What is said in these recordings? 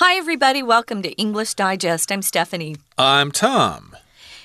Hi, everybody. Welcome to English Digest. I'm Stephanie. I'm Tom.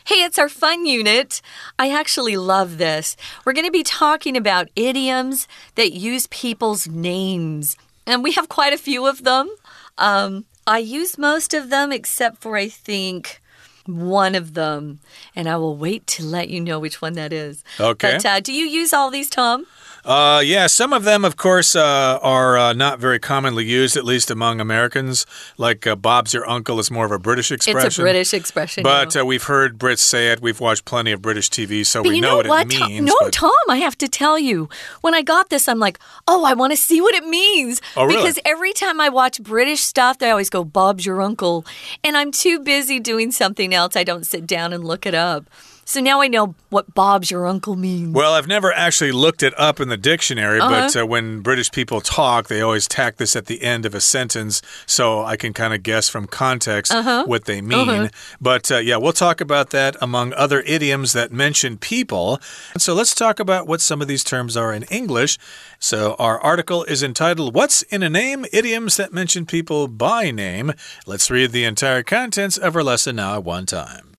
Hey, it's our fun unit. I actually love this. We're going to be talking about idioms that use people's names. And we have quite a few of them. I use most of them except for, I think, one of them. And I will wait to let you know which one that is. Okay. But do you use all these, Tom? Yeah, some of them, of course, are not very commonly used, at least among Americans. Like Bob's your uncle is more of a British expression. It's a British expression. But we've heard Brits say it. We've watched plenty of British TV, so we know what it means. Tom, I have to tell you. When I got this, I'm like, I want to see what it means. Oh, really? Because every time I watch British stuff, they always go, Bob's your uncle. And I'm too busy doing something else. I don't sit down and look it up. So now I know what Bob's your uncle means. Well, I've never actually looked it up in the dictionary, but when British people talk, they always tack this at the end of a sentence, so I can kind of guess from context what they mean. But yeah, we'll talk about that among other idioms that mention people. And so let's talk about what some of these terms are in English. So our article is entitled, What's in a Name? Idioms that Mention People by Name. Let's read the entire contents of our lesson now at one time.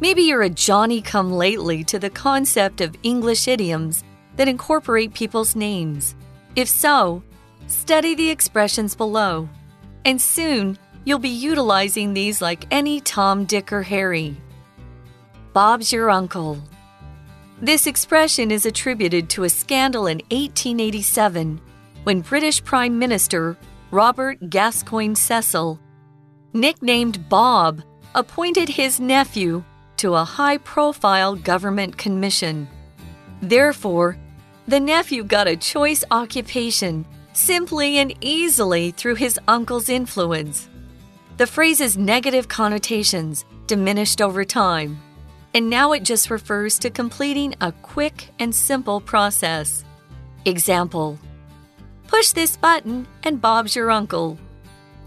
Maybe you're a Johnny Come Lately to the concept of English idioms that incorporate people's names. If so, study the expressions below, and soon you'll be utilizing these like any Tom, Dick, or Harry. Bob's your uncle. This expression is attributed to a scandal in 1887 when British Prime Minister Robert Gascoyne-Cecil, nicknamed Bob, appointed his nephew to a high-profile government commission. Therefore, the nephew got a choice occupation simply and easily through his uncle's influence. The phrase's negative connotations diminished over time, and now it just refers to completing a quick and simple process. Example: push this button and Bob's your uncle.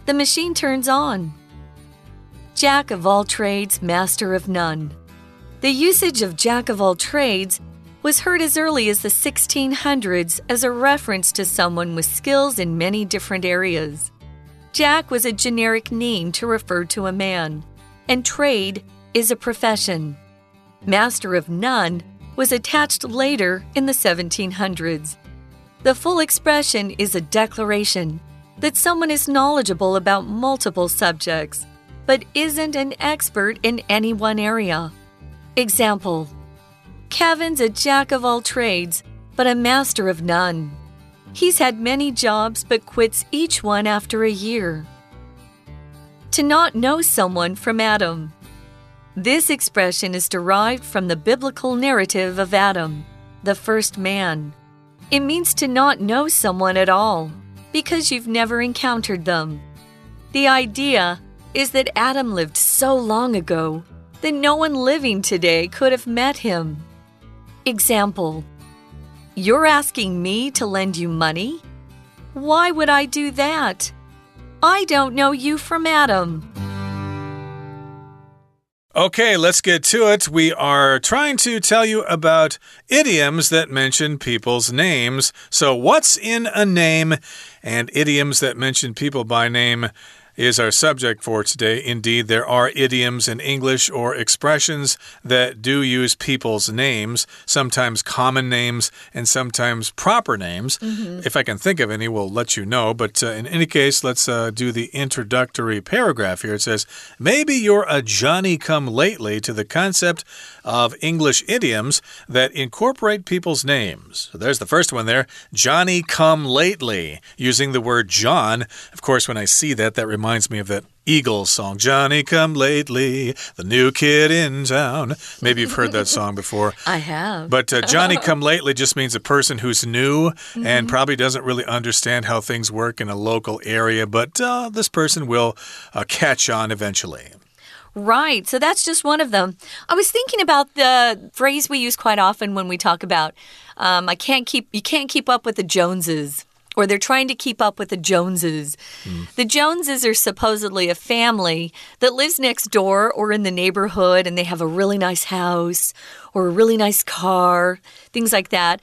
The machine turns on. Jack of all trades, master of none. The usage of jack of all trades was heard as early as the 1600s as a reference to someone with skills in many different areas. Jack was a generic name to refer to a man, and trade is a profession. Master of none was attached later in the 1700s. The full expression is a declaration that someone is knowledgeable about multiple subjects, but isn't an expert in any one area. Example: Kevin's a jack of all trades, but a master of none. He's had many jobs but quits each one after a year. To not know someone from Adam. This expression is derived from the biblical narrative of Adam, the first man. It means to not know someone at all because you've never encountered them. The idea is that Adam lived so long ago that no one living today could have met him. Example: You're asking me to lend you money? Why would I do that? I don't know you from Adam. Okay, let's get to it. We are trying to tell you about idioms that mention people's names. So, what's in a name? And idioms that mention people by name is our subject for today. Indeed, there are idioms in English or expressions that do use people's names, sometimes common names and sometimes proper names. If I can think of any, we'll let you know. But in any case, let's do the introductory paragraph here. It says, maybe you're a Johnny Come Lately to the concept of English idioms that incorporate people's names. So there's the first one there, Johnny Come Lately, using the word John. Of course, when I see that, that reminds me of that Eagles song, Johnny Come Lately, the new kid in town. Maybe you've heard that song before. I have. But Johnny Come Lately just means a person who's new and probably doesn't really understand how things work in a local area, but this person will catch on eventually. Right, so that's just one of them. I was thinking about the phrase we use quite often when we talk about you can't keep up with the Joneses. Or they're trying to keep up with the Joneses. The Joneses are supposedly a family that lives next door or in the neighborhood, and they have a really nice house or a really nice car, things like that.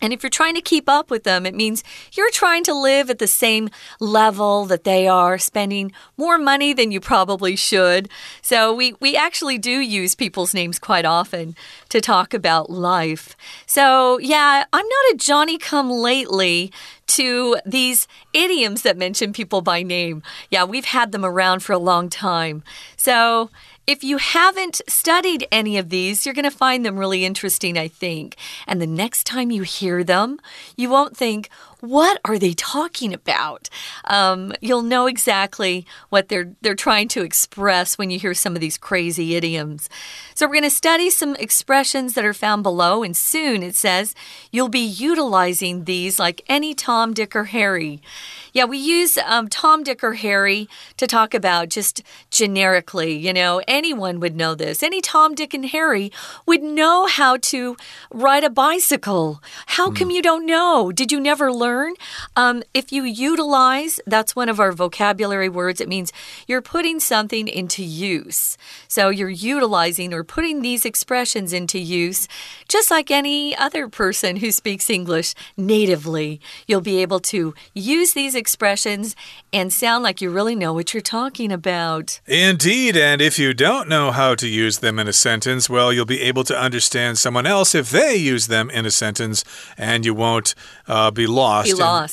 And if you're trying to keep up with them, it means you're trying to live at the same level that they are, spending more money than you probably should. So we actually do use people's names quite often to talk about life. So, yeah, I'm not a Johnny Come Lately to these idioms that mention people by name. Yeah, we've had them around for a long time. So if you haven't studied any of these, you're going to find them really interesting, I think. And the next time you hear them, you won't think, what are they talking about? You'll know exactly what they're trying to express when you hear some of these crazy idioms. So we're going to study some expressions that are found below, and soon it says you'll be utilizing these like any Tom, Dick, or Harry. Yeah, we use Tom, Dick, or Harry to talk about just generically, you know, anyone would know this. Any Tom, Dick, and Harry would know how to ride a bicycle. How come you don't know? Did you never learn? If you utilize, that's one of our vocabulary words. It means you're putting something into use. So you're utilizing or putting these expressions into use, just like any other person who speaks English natively. You'll be able to use these expressions and sound like you really know what you're talking about. Indeed, and if you don't know how to use them in a sentence, well, you'll be able to understand someone else if they use them in a sentence, and you won't be lost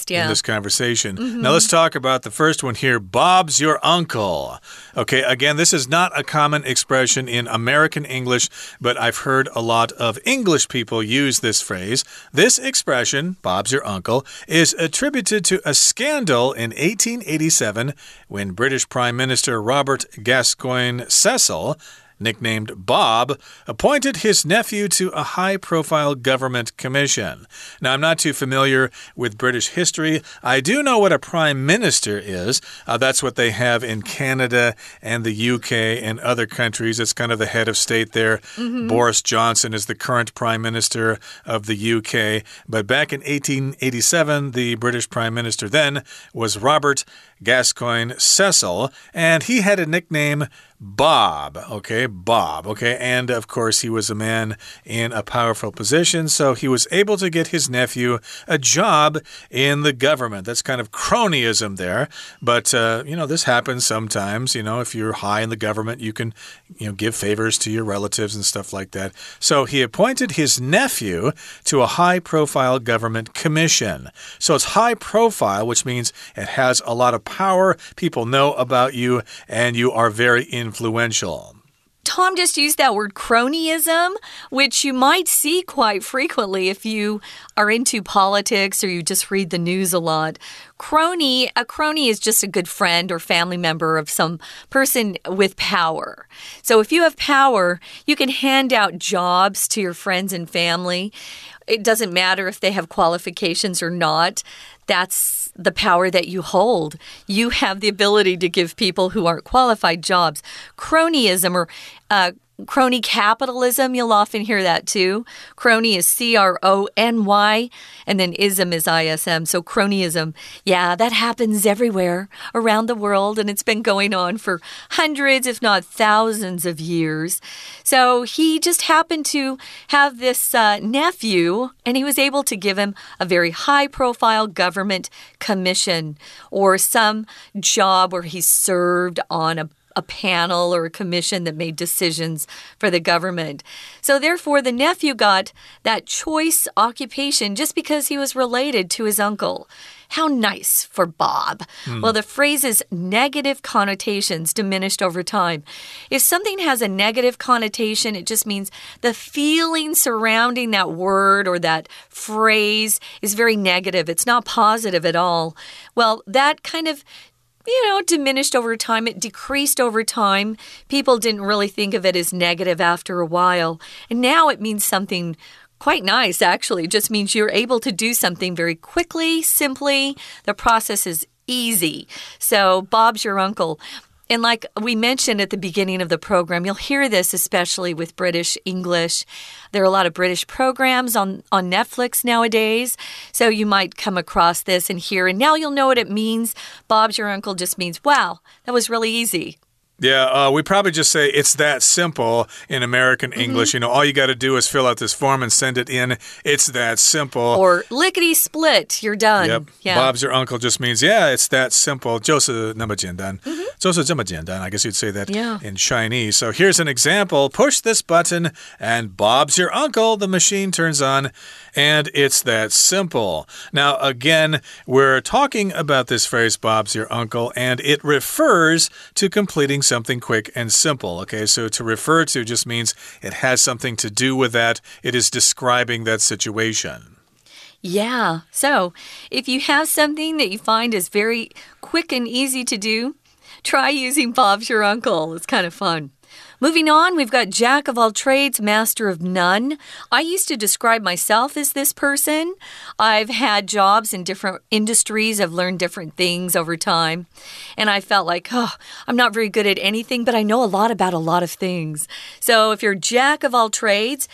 in this conversation. Now let's talk about the first one here. Bob's your uncle. Okay, again, this is not a common expression in American English, but I've heard a lot of English people use this phrase. This expression, Bob's your uncle, is attributed to a scandal in 1887 when British Prime Minister Robert Gascoyne-Cecil, nicknamed Bob, appointed his nephew to a high-profile government commission. Now, I'm not too familiar with British history. I do know what a prime minister is. That's what they have in Canada and the UK and other countries. It's kind of the head of state there. Boris Johnson is the current prime minister of the UK. But back in 1887, the British prime minister then was Robert Gascoyne-Cecil, and he had a nickname, Bob. Okay, Bob. Okay, and of course, he was a man in a powerful position, so he was able to get his nephew a job in the government. That's kind of cronyism there, but you know, this happens sometimes. You know, if you're high in the government, you can, you know, give favors to your relatives and stuff like that. So he appointed his nephew to a high-profile government commission. So it's high-profile, which means it has a lot of power. People know about you, and you are very influential. Tom just used that word cronyism, which you might see quite frequently if you are into politics or you just read the news a lot. A crony is just a good friend or family member of some person with power. So if you have power, you can hand out jobs to your friends and family. It doesn't matter if they have qualifications or not. That's the power that you hold. You have the ability to give people who aren't qualified jobs. Cronyism or crony capitalism, you'll often hear that too. Crony is C-R-O-N-Y, and then ism is I-S-M. So cronyism, yeah, that happens everywhere around the world, and it's been going on for hundreds, if not thousands of years. So he just happened to have this nephew, and he was able to give him a very high-profile government commission or some job where he served on a panel or a commission that made decisions for the government. So therefore, the nephew got that choice occupation just because he was related to his uncle. How nice for Bob. Well, the phrase's negative connotations diminished over time. If something has a negative connotation, it just means the feeling surrounding that word or that phrase is very negative. It's not positive at all. Well, that kind of, you know, diminished over time. It decreased over time. People didn't really think of it as negative after a while. And now it means something quite nice, actually. It just means you're able to do something very quickly, simply. The process is easy. So Bob's your uncle. And like we mentioned at the beginning of the program, you'll hear this especially with British English. There are a lot of British programs on Netflix nowadays, so you might come across this and hear, and now you'll know what it means. Bob's your uncle just means, wow, that was really easy. Yeah, we probably just say it's that simple in American English. You know, all you got to do is fill out this form and send it in. It's that simple. Or lickety split, you're done. Yep. Yeah. Bob's your uncle just means, yeah, it's that simple. 就是那么简单. I guess you'd say that in Chinese. So here's an example. Push this button and Bob's your uncle. The machine turns on and it's that simple. Now, again, we're talking about this phrase, Bob's your uncle, and it refers to completing something quick and simple. Okay, so to refer to just means it has something to do with that. It is describing that situation. Yeah, so if you have something that you find is very quick and easy to do, try using Bob's your uncle. It's kind of fun. Moving on, we've got jack of all trades, master of none. I used to describe myself as this person. I've had jobs in different industries. I've learned different things over time. And I felt like, oh, I'm not very good at anything, but I know a lot about a lot of things. So if you're jack of all trades,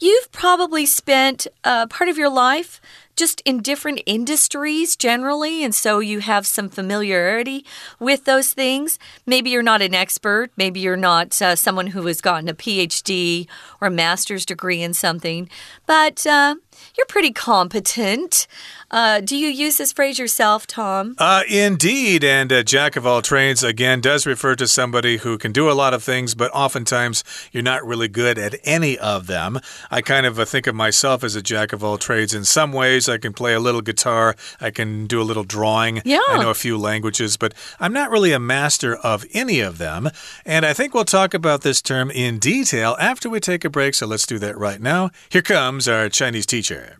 you've probably spent part of your life just in different industries generally, and so you have some familiarity with those things. Maybe you're not an expert. Maybe you're not someone who has gotten a PhD or a master's degree in something, but you're pretty competent. Do you use this phrase yourself, Tom? Indeed, and jack of all trades, again, does refer to somebody who can do a lot of things, but oftentimes you're not really good at any of them. I kind of think of myself as a jack of all trades in some ways. I can play a little guitar. I can do a little drawing. Yeah. I know a few languages, but I'm not really a master of any of them. And I think we'll talk about this term in detail after we take a break, so let's do that right now. Here comes our Chinese teacher.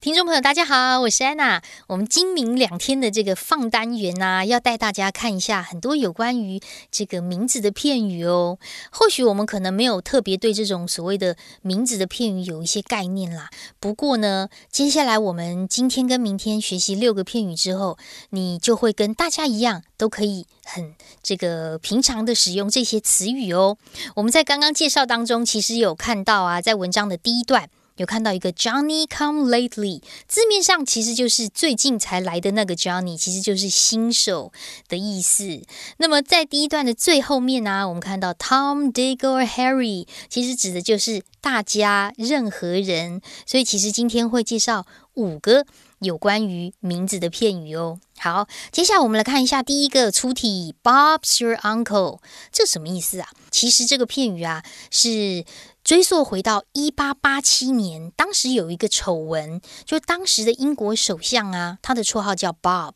听众朋友大家好，我是安娜。我们今明两天的这个放单元啊，要带大家看一下很多有关于这个名字的片语哦。或许我们可能没有特别对这种所谓的名字的片语有一些概念啦。不过呢，接下来我们今天跟明天学习6个片语之后，你就会跟大家一样都可以很这个平常的使用这些词语哦。我们在刚刚介绍当中其实有看到啊，在文章的第一段有看到一个 Johnny Come Lately， 字面上其实就是最近才来的那个 Johnny， 其实就是新手的意思。那么在第一段的最后面啊，我们看到 Tom, Dick or Harry， 其实指的就是大家任何人。所以其实今天会介绍5个有关于名字的片语哦。好，接下来我们来看一下第一个出题 Bob's your uncle， 这什么意思啊？其实这个片语啊是追溯回到1887年，当时有一个丑闻，就当时的英国首相啊，他的绰号叫 Bob，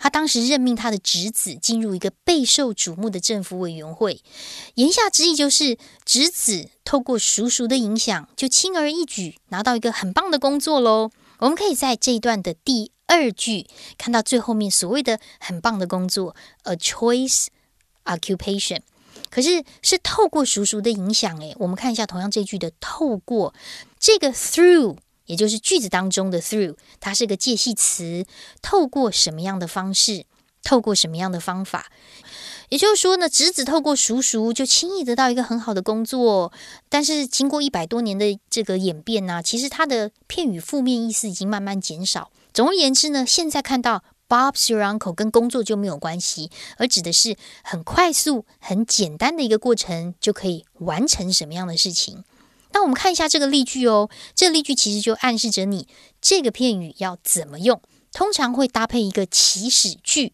他当时任命他的侄子进入一个备受瞩目的政府委员会，言下之意就是侄子透过叔叔的影响，就轻而易举拿到一个很棒的工作咯。我们可以在这一段的第二句看到最后面所谓的很棒的工作 A choice occupation，可是是透过叔叔的影响诶，我们看一下同样这句的透过，这个 through 也就是句子当中的 through， 它是个介系词，透过什么样的方式，透过什么样的方法。也就是说呢，侄子透过叔叔就轻易得到一个很好的工作，但是经过100多年的这个演变啊，其实它的片语负面意思已经慢慢减少。总而言之呢，现在看到Bob's your uncle 跟工作就没有关系，而指的是很快速很简单的一个过程就可以完成什么样的事情。那我们看一下这个例句哦，这例句其实就暗示着你这个片语要怎么用，通常会搭配一个祈使句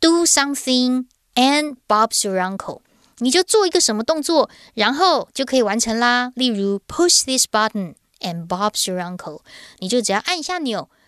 Do something and Bob's your uncle， 你就做一个什么动作然后就可以完成啦。例如 Push this button and Bob's your uncle， 你就只要按下钮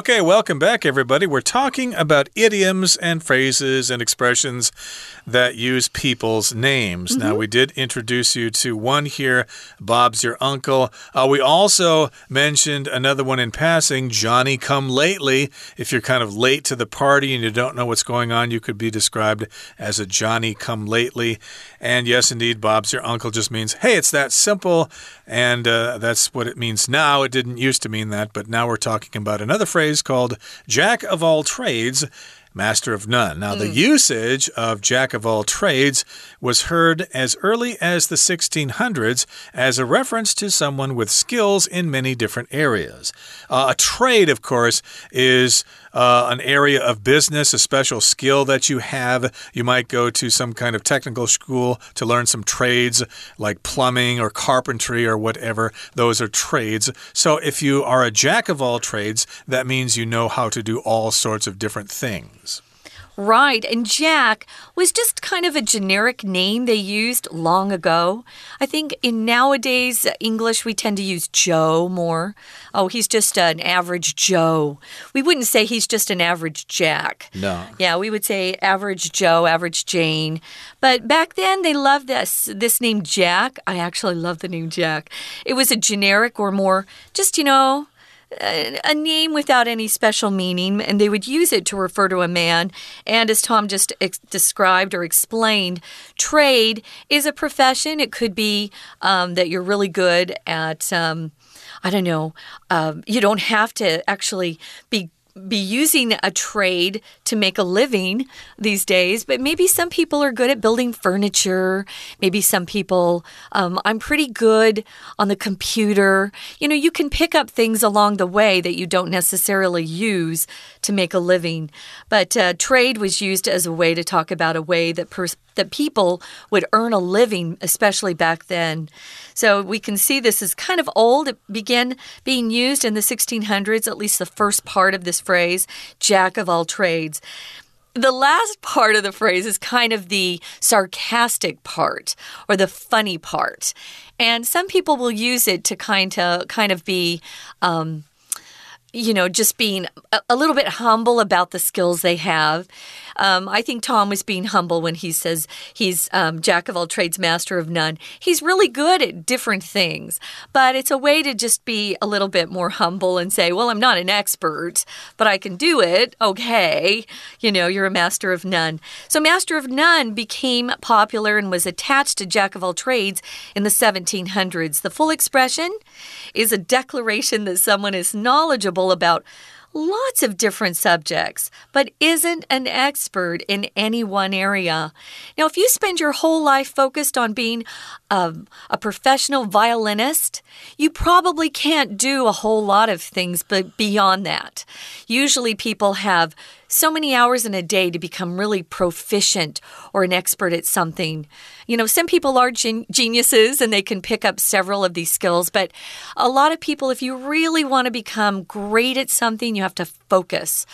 Okay, welcome back, everybody. We're talking about idioms and phrases and expressions that use people's names. Now, we did introduce you to one here, Bob's your uncle. We also mentioned another one in passing, Johnny Come Lately. If you're kind of late to the party and you don't know what's going on, you could be described as a Johnny Come Lately. And yes, indeed, Bob's your uncle just means, hey, it's that simple. And that's what it means now. It didn't used to mean that, but now we're talking about another phrase called Jack of all trades, master of none. Now, the usage of Jack of all trades was heard as early as the 1600s as a reference to someone with skills in many different areas. A trade, of course, is an area of business, a special skill that you have. You might go to some kind of technical school to learn some trades like plumbing or carpentry or whatever. Those are trades. So if you are a jack of all trades, that means you know how to do all sorts of different things. Right, and Jack was just kind of a generic name they used long ago. I think in nowadays English, we tend to use Joe more. Oh, he's just an average Joe. We wouldn't say he's just an average Jack. No. Yeah, we would say average Joe, average Jane. But back then, they loved this name Jack. I actually love the name Jack. It was a generic or more just, a name without any special meaning, and they would use it to refer to a man. And as Tom just described or explained, trade is a profession. It could be that you're really good at, you don't have to actually be using a trade to make a living these days, but maybe some people are good at building furniture. Maybe some people, I'm pretty good on the computer. You can pick up things along the way that you don't necessarily use to make a living. But trade was used as a way to talk about a way that that people would earn a living, especially back then. So we can see this is kind of old. It began being used in the 1600s, at least the first part of this phrase, Jack of all trades. The last part of the phrase is kind of the sarcastic part or the funny part. And some people will use it to kind of be... just being a little bit humble about the skills they have. I think Tom was being humble when he says he's jack of all trades, master of none. He's really good at different things, but it's a way to just be a little bit more humble and say, well, I'm not an expert, but I can do it. Okay. You're a master of none. So master of none became popular and was attached to jack of all trades in the 1700s. The full expression is a declaration that someone is knowledgeable about lots of different subjects, but isn't an expert in any one area. Now, if you spend your whole life focused on being a professional violinist, you probably can't do a whole lot of things but beyond that. Usually people have so many hours in a day to become really proficient or an expert at something. Some people are geniuses and they can pick up several of these skills, but a lot of people, if you really want to become great at something, you have to focus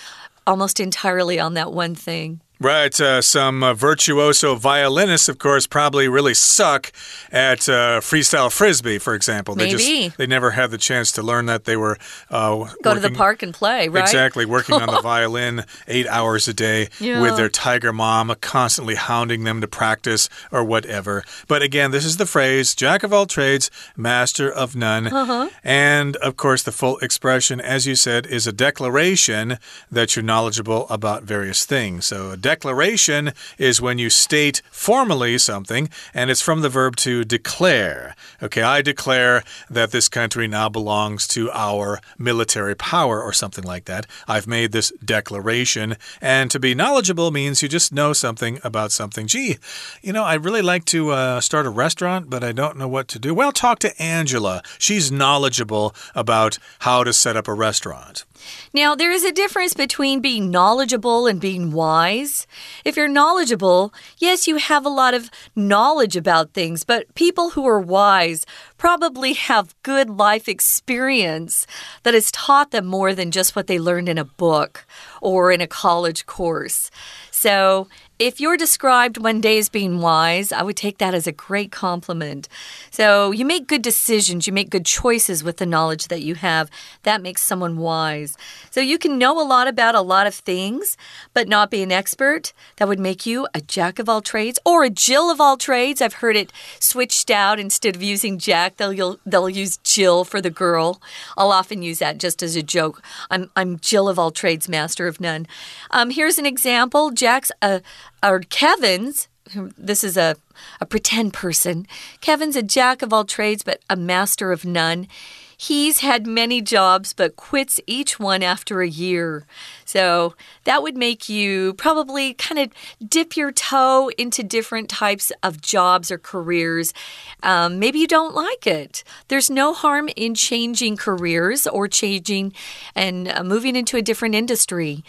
almost entirely on that one thing. Right. Some virtuoso violinists, of course, probably really suck at freestyle frisbee, for example. Maybe. They never had the chance to learn that. They were go to the park and play, right? Exactly. Working on the violin 8 hours a day with their tiger mom, constantly hounding them to practice or whatever. But again, this is the phrase, jack of all trades, master of none. And, of course, the full expression, as you said, is a declaration that you're knowledgeable about various things. So declaration is when you state formally something, and it's from the verb to declare. Okay, I declare that this country now belongs to our military power or something like that. I've made this declaration. And to be knowledgeable means you just know something about something. Gee, I really like to start a restaurant, but I don't know what to do. Well, talk to Angela. She's knowledgeable about how to set up a restaurant. Now, there is a difference between being knowledgeable and being wise. If you're knowledgeable, yes, you have a lot of knowledge about things, but people who are wise probably have good life experience that has taught them more than just what they learned in a book or in a college course. So if you're described one day as being wise, I would take that as a great compliment. So you make good decisions. You make good choices with the knowledge that you have. That makes someone wise. So you can know a lot about a lot of things, but not be an expert. That would make you a jack of all trades or a Jill of all trades. I've heard it switched out. Instead of using Jack, they'll use Jill for the girl. I'll often use that just as a joke. I'm Jill of all trades, master of none. Here's an example. Jack's or Kevin's, this is a pretend person. Kevin's a jack of all trades, but a master of none. He's had many jobs, but quits each one after a year. So that would make you probably kind of dip your toe into different types of jobs or careers. Maybe you don't like it. There's no harm in changing careers or changing and moving into a different industry.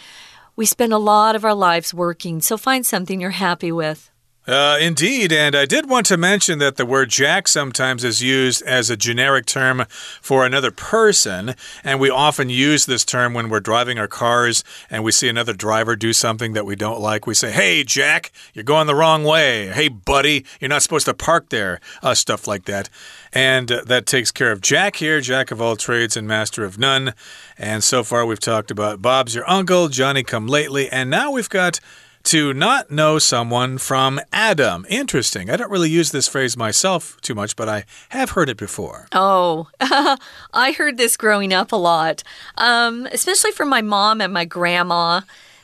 We spend a lot of our lives working, so find something you're happy with. Indeed, and I did want to mention that the word jack sometimes is used as a generic term for another person, and we often use this term when we're driving our cars and we see another driver do something that we don't like. We say, hey, Jack, you're going the wrong way. Hey, buddy, you're not supposed to park there. Stuff like that. And that takes care of Jack here, jack of all trades and master of none. And so far we've talked about Bob's your uncle, Johnny Come Lately, and now we've got to not know someone from Adam. Interesting. I don't really use this phrase myself too much, but I have heard it before. Oh, I heard this growing up a lot, especially from my mom and my grandma.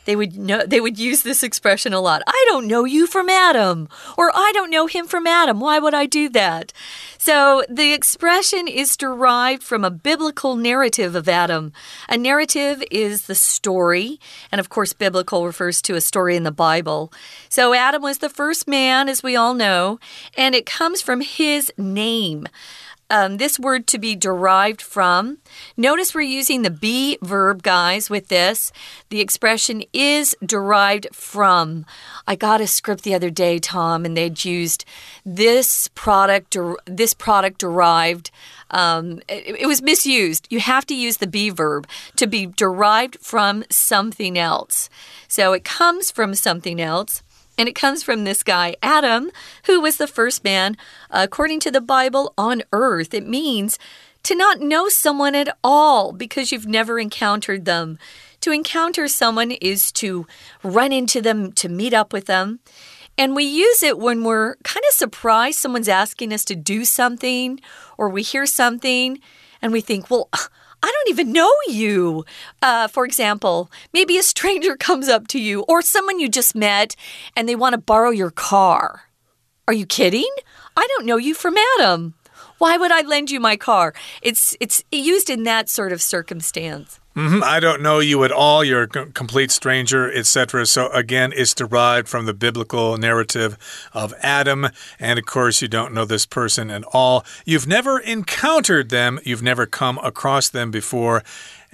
They would use this expression a lot. I don't know you from Adam, or I don't know him from Adam. Why would I do that? So the expression is derived from a biblical narrative of Adam. A narrative is the story, and of course biblical refers to a story in the Bible. So Adam was the first man, as we all know, and it comes from his name. This word to be derived from. Notice we're using the be verb, guys, with this. The expression is derived from. I got a script the other day, Tom, and they'd used this product derived. It was misused. You have to use the be verb to be derived from something else. So it comes from something else. And it comes from this guy, Adam, who was the first man, according to the Bible, on earth. It means to not know someone at all because you've never encountered them. To encounter someone is to run into them, to meet up with them. And we use it when we're kind of surprised someone's asking us to do something or we hear something and we think, well, I don't even know you. For example, maybe a stranger comes up to you or someone you just met and they want to borrow your car. Are you kidding? I don't know you from Adam. Why would I lend you my car? It's used in that sort of circumstance. I don't know you at all. You're a complete stranger, etc. So again, it's derived from the biblical narrative of Adam. And of course, you don't know this person at all. You've never encountered them. You've never come across them before.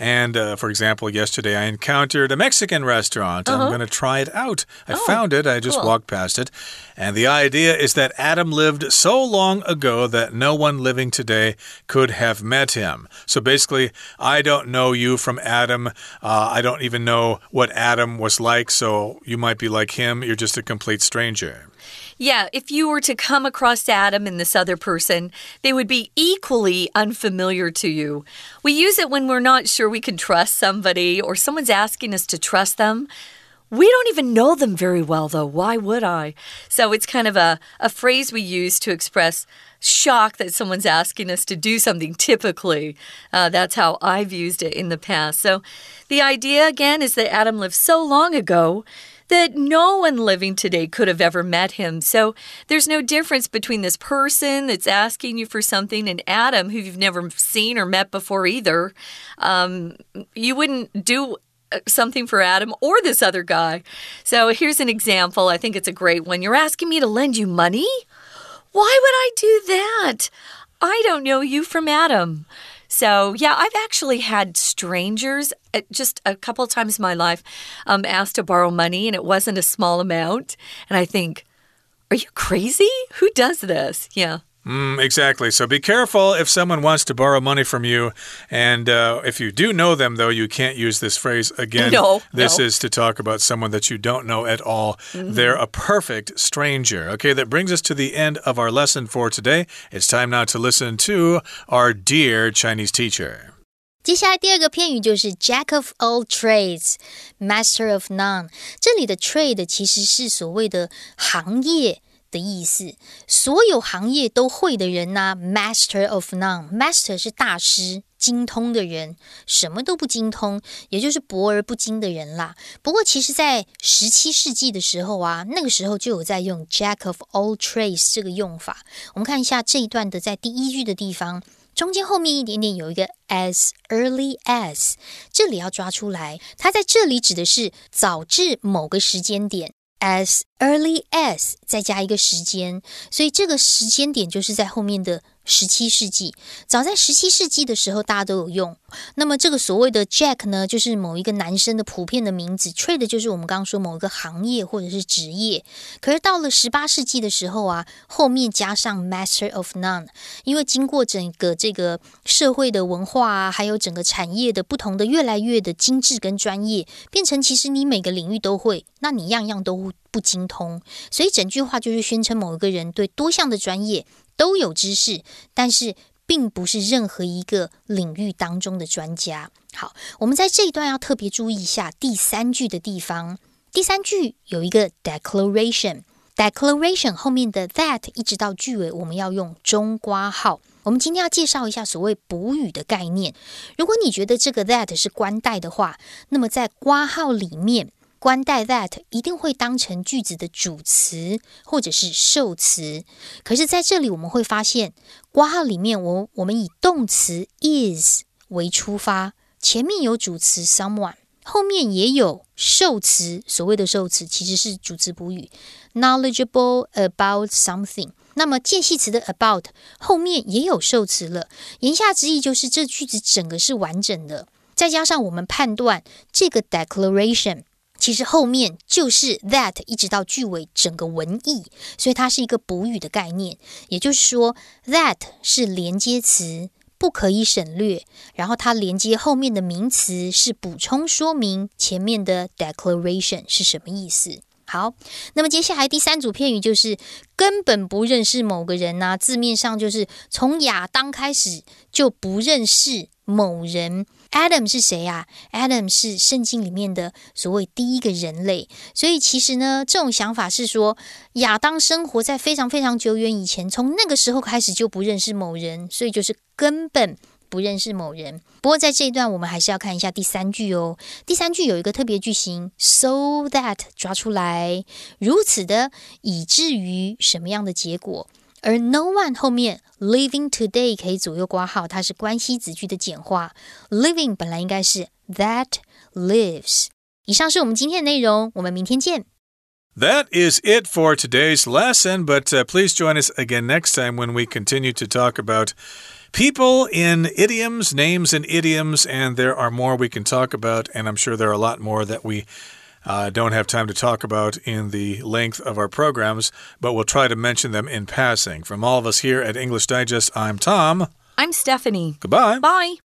And, for example, yesterday I encountered a Mexican restaurant. I'm going to try it out. I found it. I just walked past it. And the idea is that Adam lived so long ago that no one living today could have met him. So basically, I don't know you from Adam. I don't even know what Adam was like. So you might be like him. You're just a complete stranger. Yeah, if you were to come across Adam and this other person, they would be equally unfamiliar to you. We use it when we're not sure we can trust somebody or someone's asking us to trust them. We don't even know them very well, though. Why would I? So it's kind of a phrase we use to express shock that someone's asking us to do something, typically. That's how I've used it in the past. So the idea, again, is that Adam lived so long ago that no one living today could have ever met him. So there's no difference between this person that's asking you for something and Adam, who you've never seen or met before either. You wouldn't do something for Adam or this other guy. So here's an example. I think it's a great one. You're asking me to lend you money? Why would I do that? I don't know you from Adam. So, yeah, I've actually had strangers just a couple times in my life asked to borrow money, and it wasn't a small amount. And I think, are you crazy? Who does this? Yeah. Exactly. So be careful if someone wants to borrow money from you. And if you do know them, though, you can't use this phrase again. This is to talk about someone that you don't know at all. They're a perfect stranger. Okay, that brings us to the end of our lesson for today. It's time now to listen to our dear Chinese teacher. 接下来第二个片语就是 Jack of all trades, master of none. 这里的 trade 其实是所谓的行业的意思，所有行业都会的人呢、master of none. Master 是大师，精通的人，什么都不精通，也就是博而不精的人啦。不过其实在17世纪的时候啊，那个时候就有在用 Jack of all trades 这个用法。我们看一下这一段的在第一句的地方，中间后面一点点有一个 as early as， 这里要抓出来，它在这里指的是早至某个时间点。As early as 再加一个时间，所以这个时间点就是在后面的17世纪。早在17世纪的时候大家都有用。那么这个所谓的 Jack 呢，就是某一个男生的普遍的名字， trade 就是我们刚刚说某一个行业或者是职业。可是到了18世纪的时候啊，后面加上 master of none， 因为经过整个这个社会的文化啊，还有整个产业的不同的越来越的精致跟专业，变成其实你每个领域都会，那你样样都不精通。所以整句话就是宣称某一个人对多项的专业都有知识，但是并不是任何一个领域当中的专家。好，我们在这一段要特别注意一下第三句的地方。第三句有一个 declaration， declaration 后面的 that 一直到句尾我们要用中括号。我们今天要介绍一下所谓补语的概念。如果你觉得这个 that 是冠带的话，那么在括号里面冠带 that 一定会当成句子的主词或者是受词。可是在这里我们会发现括号里面我们以动词 is 为出发，前面有主词 someone， 后面也有受词，所谓的受词其实是主词补语 knowledgeable about something。那么介系词的 about 后面也有受词了，言下之意就是这句子整个是完整的。再加上我们判断这个 declaration其实后面就是 that 一直到句尾整个文意，所以它是一个补语的概念。也就是说 that 是连接词，不可以省略，然后它连接后面的名词是补充说明前面的 declaration 是什么意思。好，那么接下来第三组片语就是根本不认识某个人啊，字面上就是从亚当开始就不认识某人。Adam 是谁啊？ Adam 是圣经里面的所谓第一个人类。所以其实呢，这种想法是说亚当生活在非常非常久远以前，从那个时候开始就不认识某人，所以就是根本不认识某人。不过在这一段我们还是要看一下第三句哦。第三句有一个特别句型 so that 抓出来，如此的以至于什么样的结果。而 no one 后面 living today 可以左右括号，它是关系子句的简化， living 本来应该是 that lives。 以上是我们今天的内容，我们明天见。That is it for today's lesson, but please join us again next time when we continue to talk about people in idioms, names in idioms, and there are more we can talk about, and I'm sure there are a lot more that we don't have time to talk about in the length of our programs, but we'll try to mention them in passing. From all of us here at English Digest, I'm Tom. I'm Stephanie. Goodbye. Bye.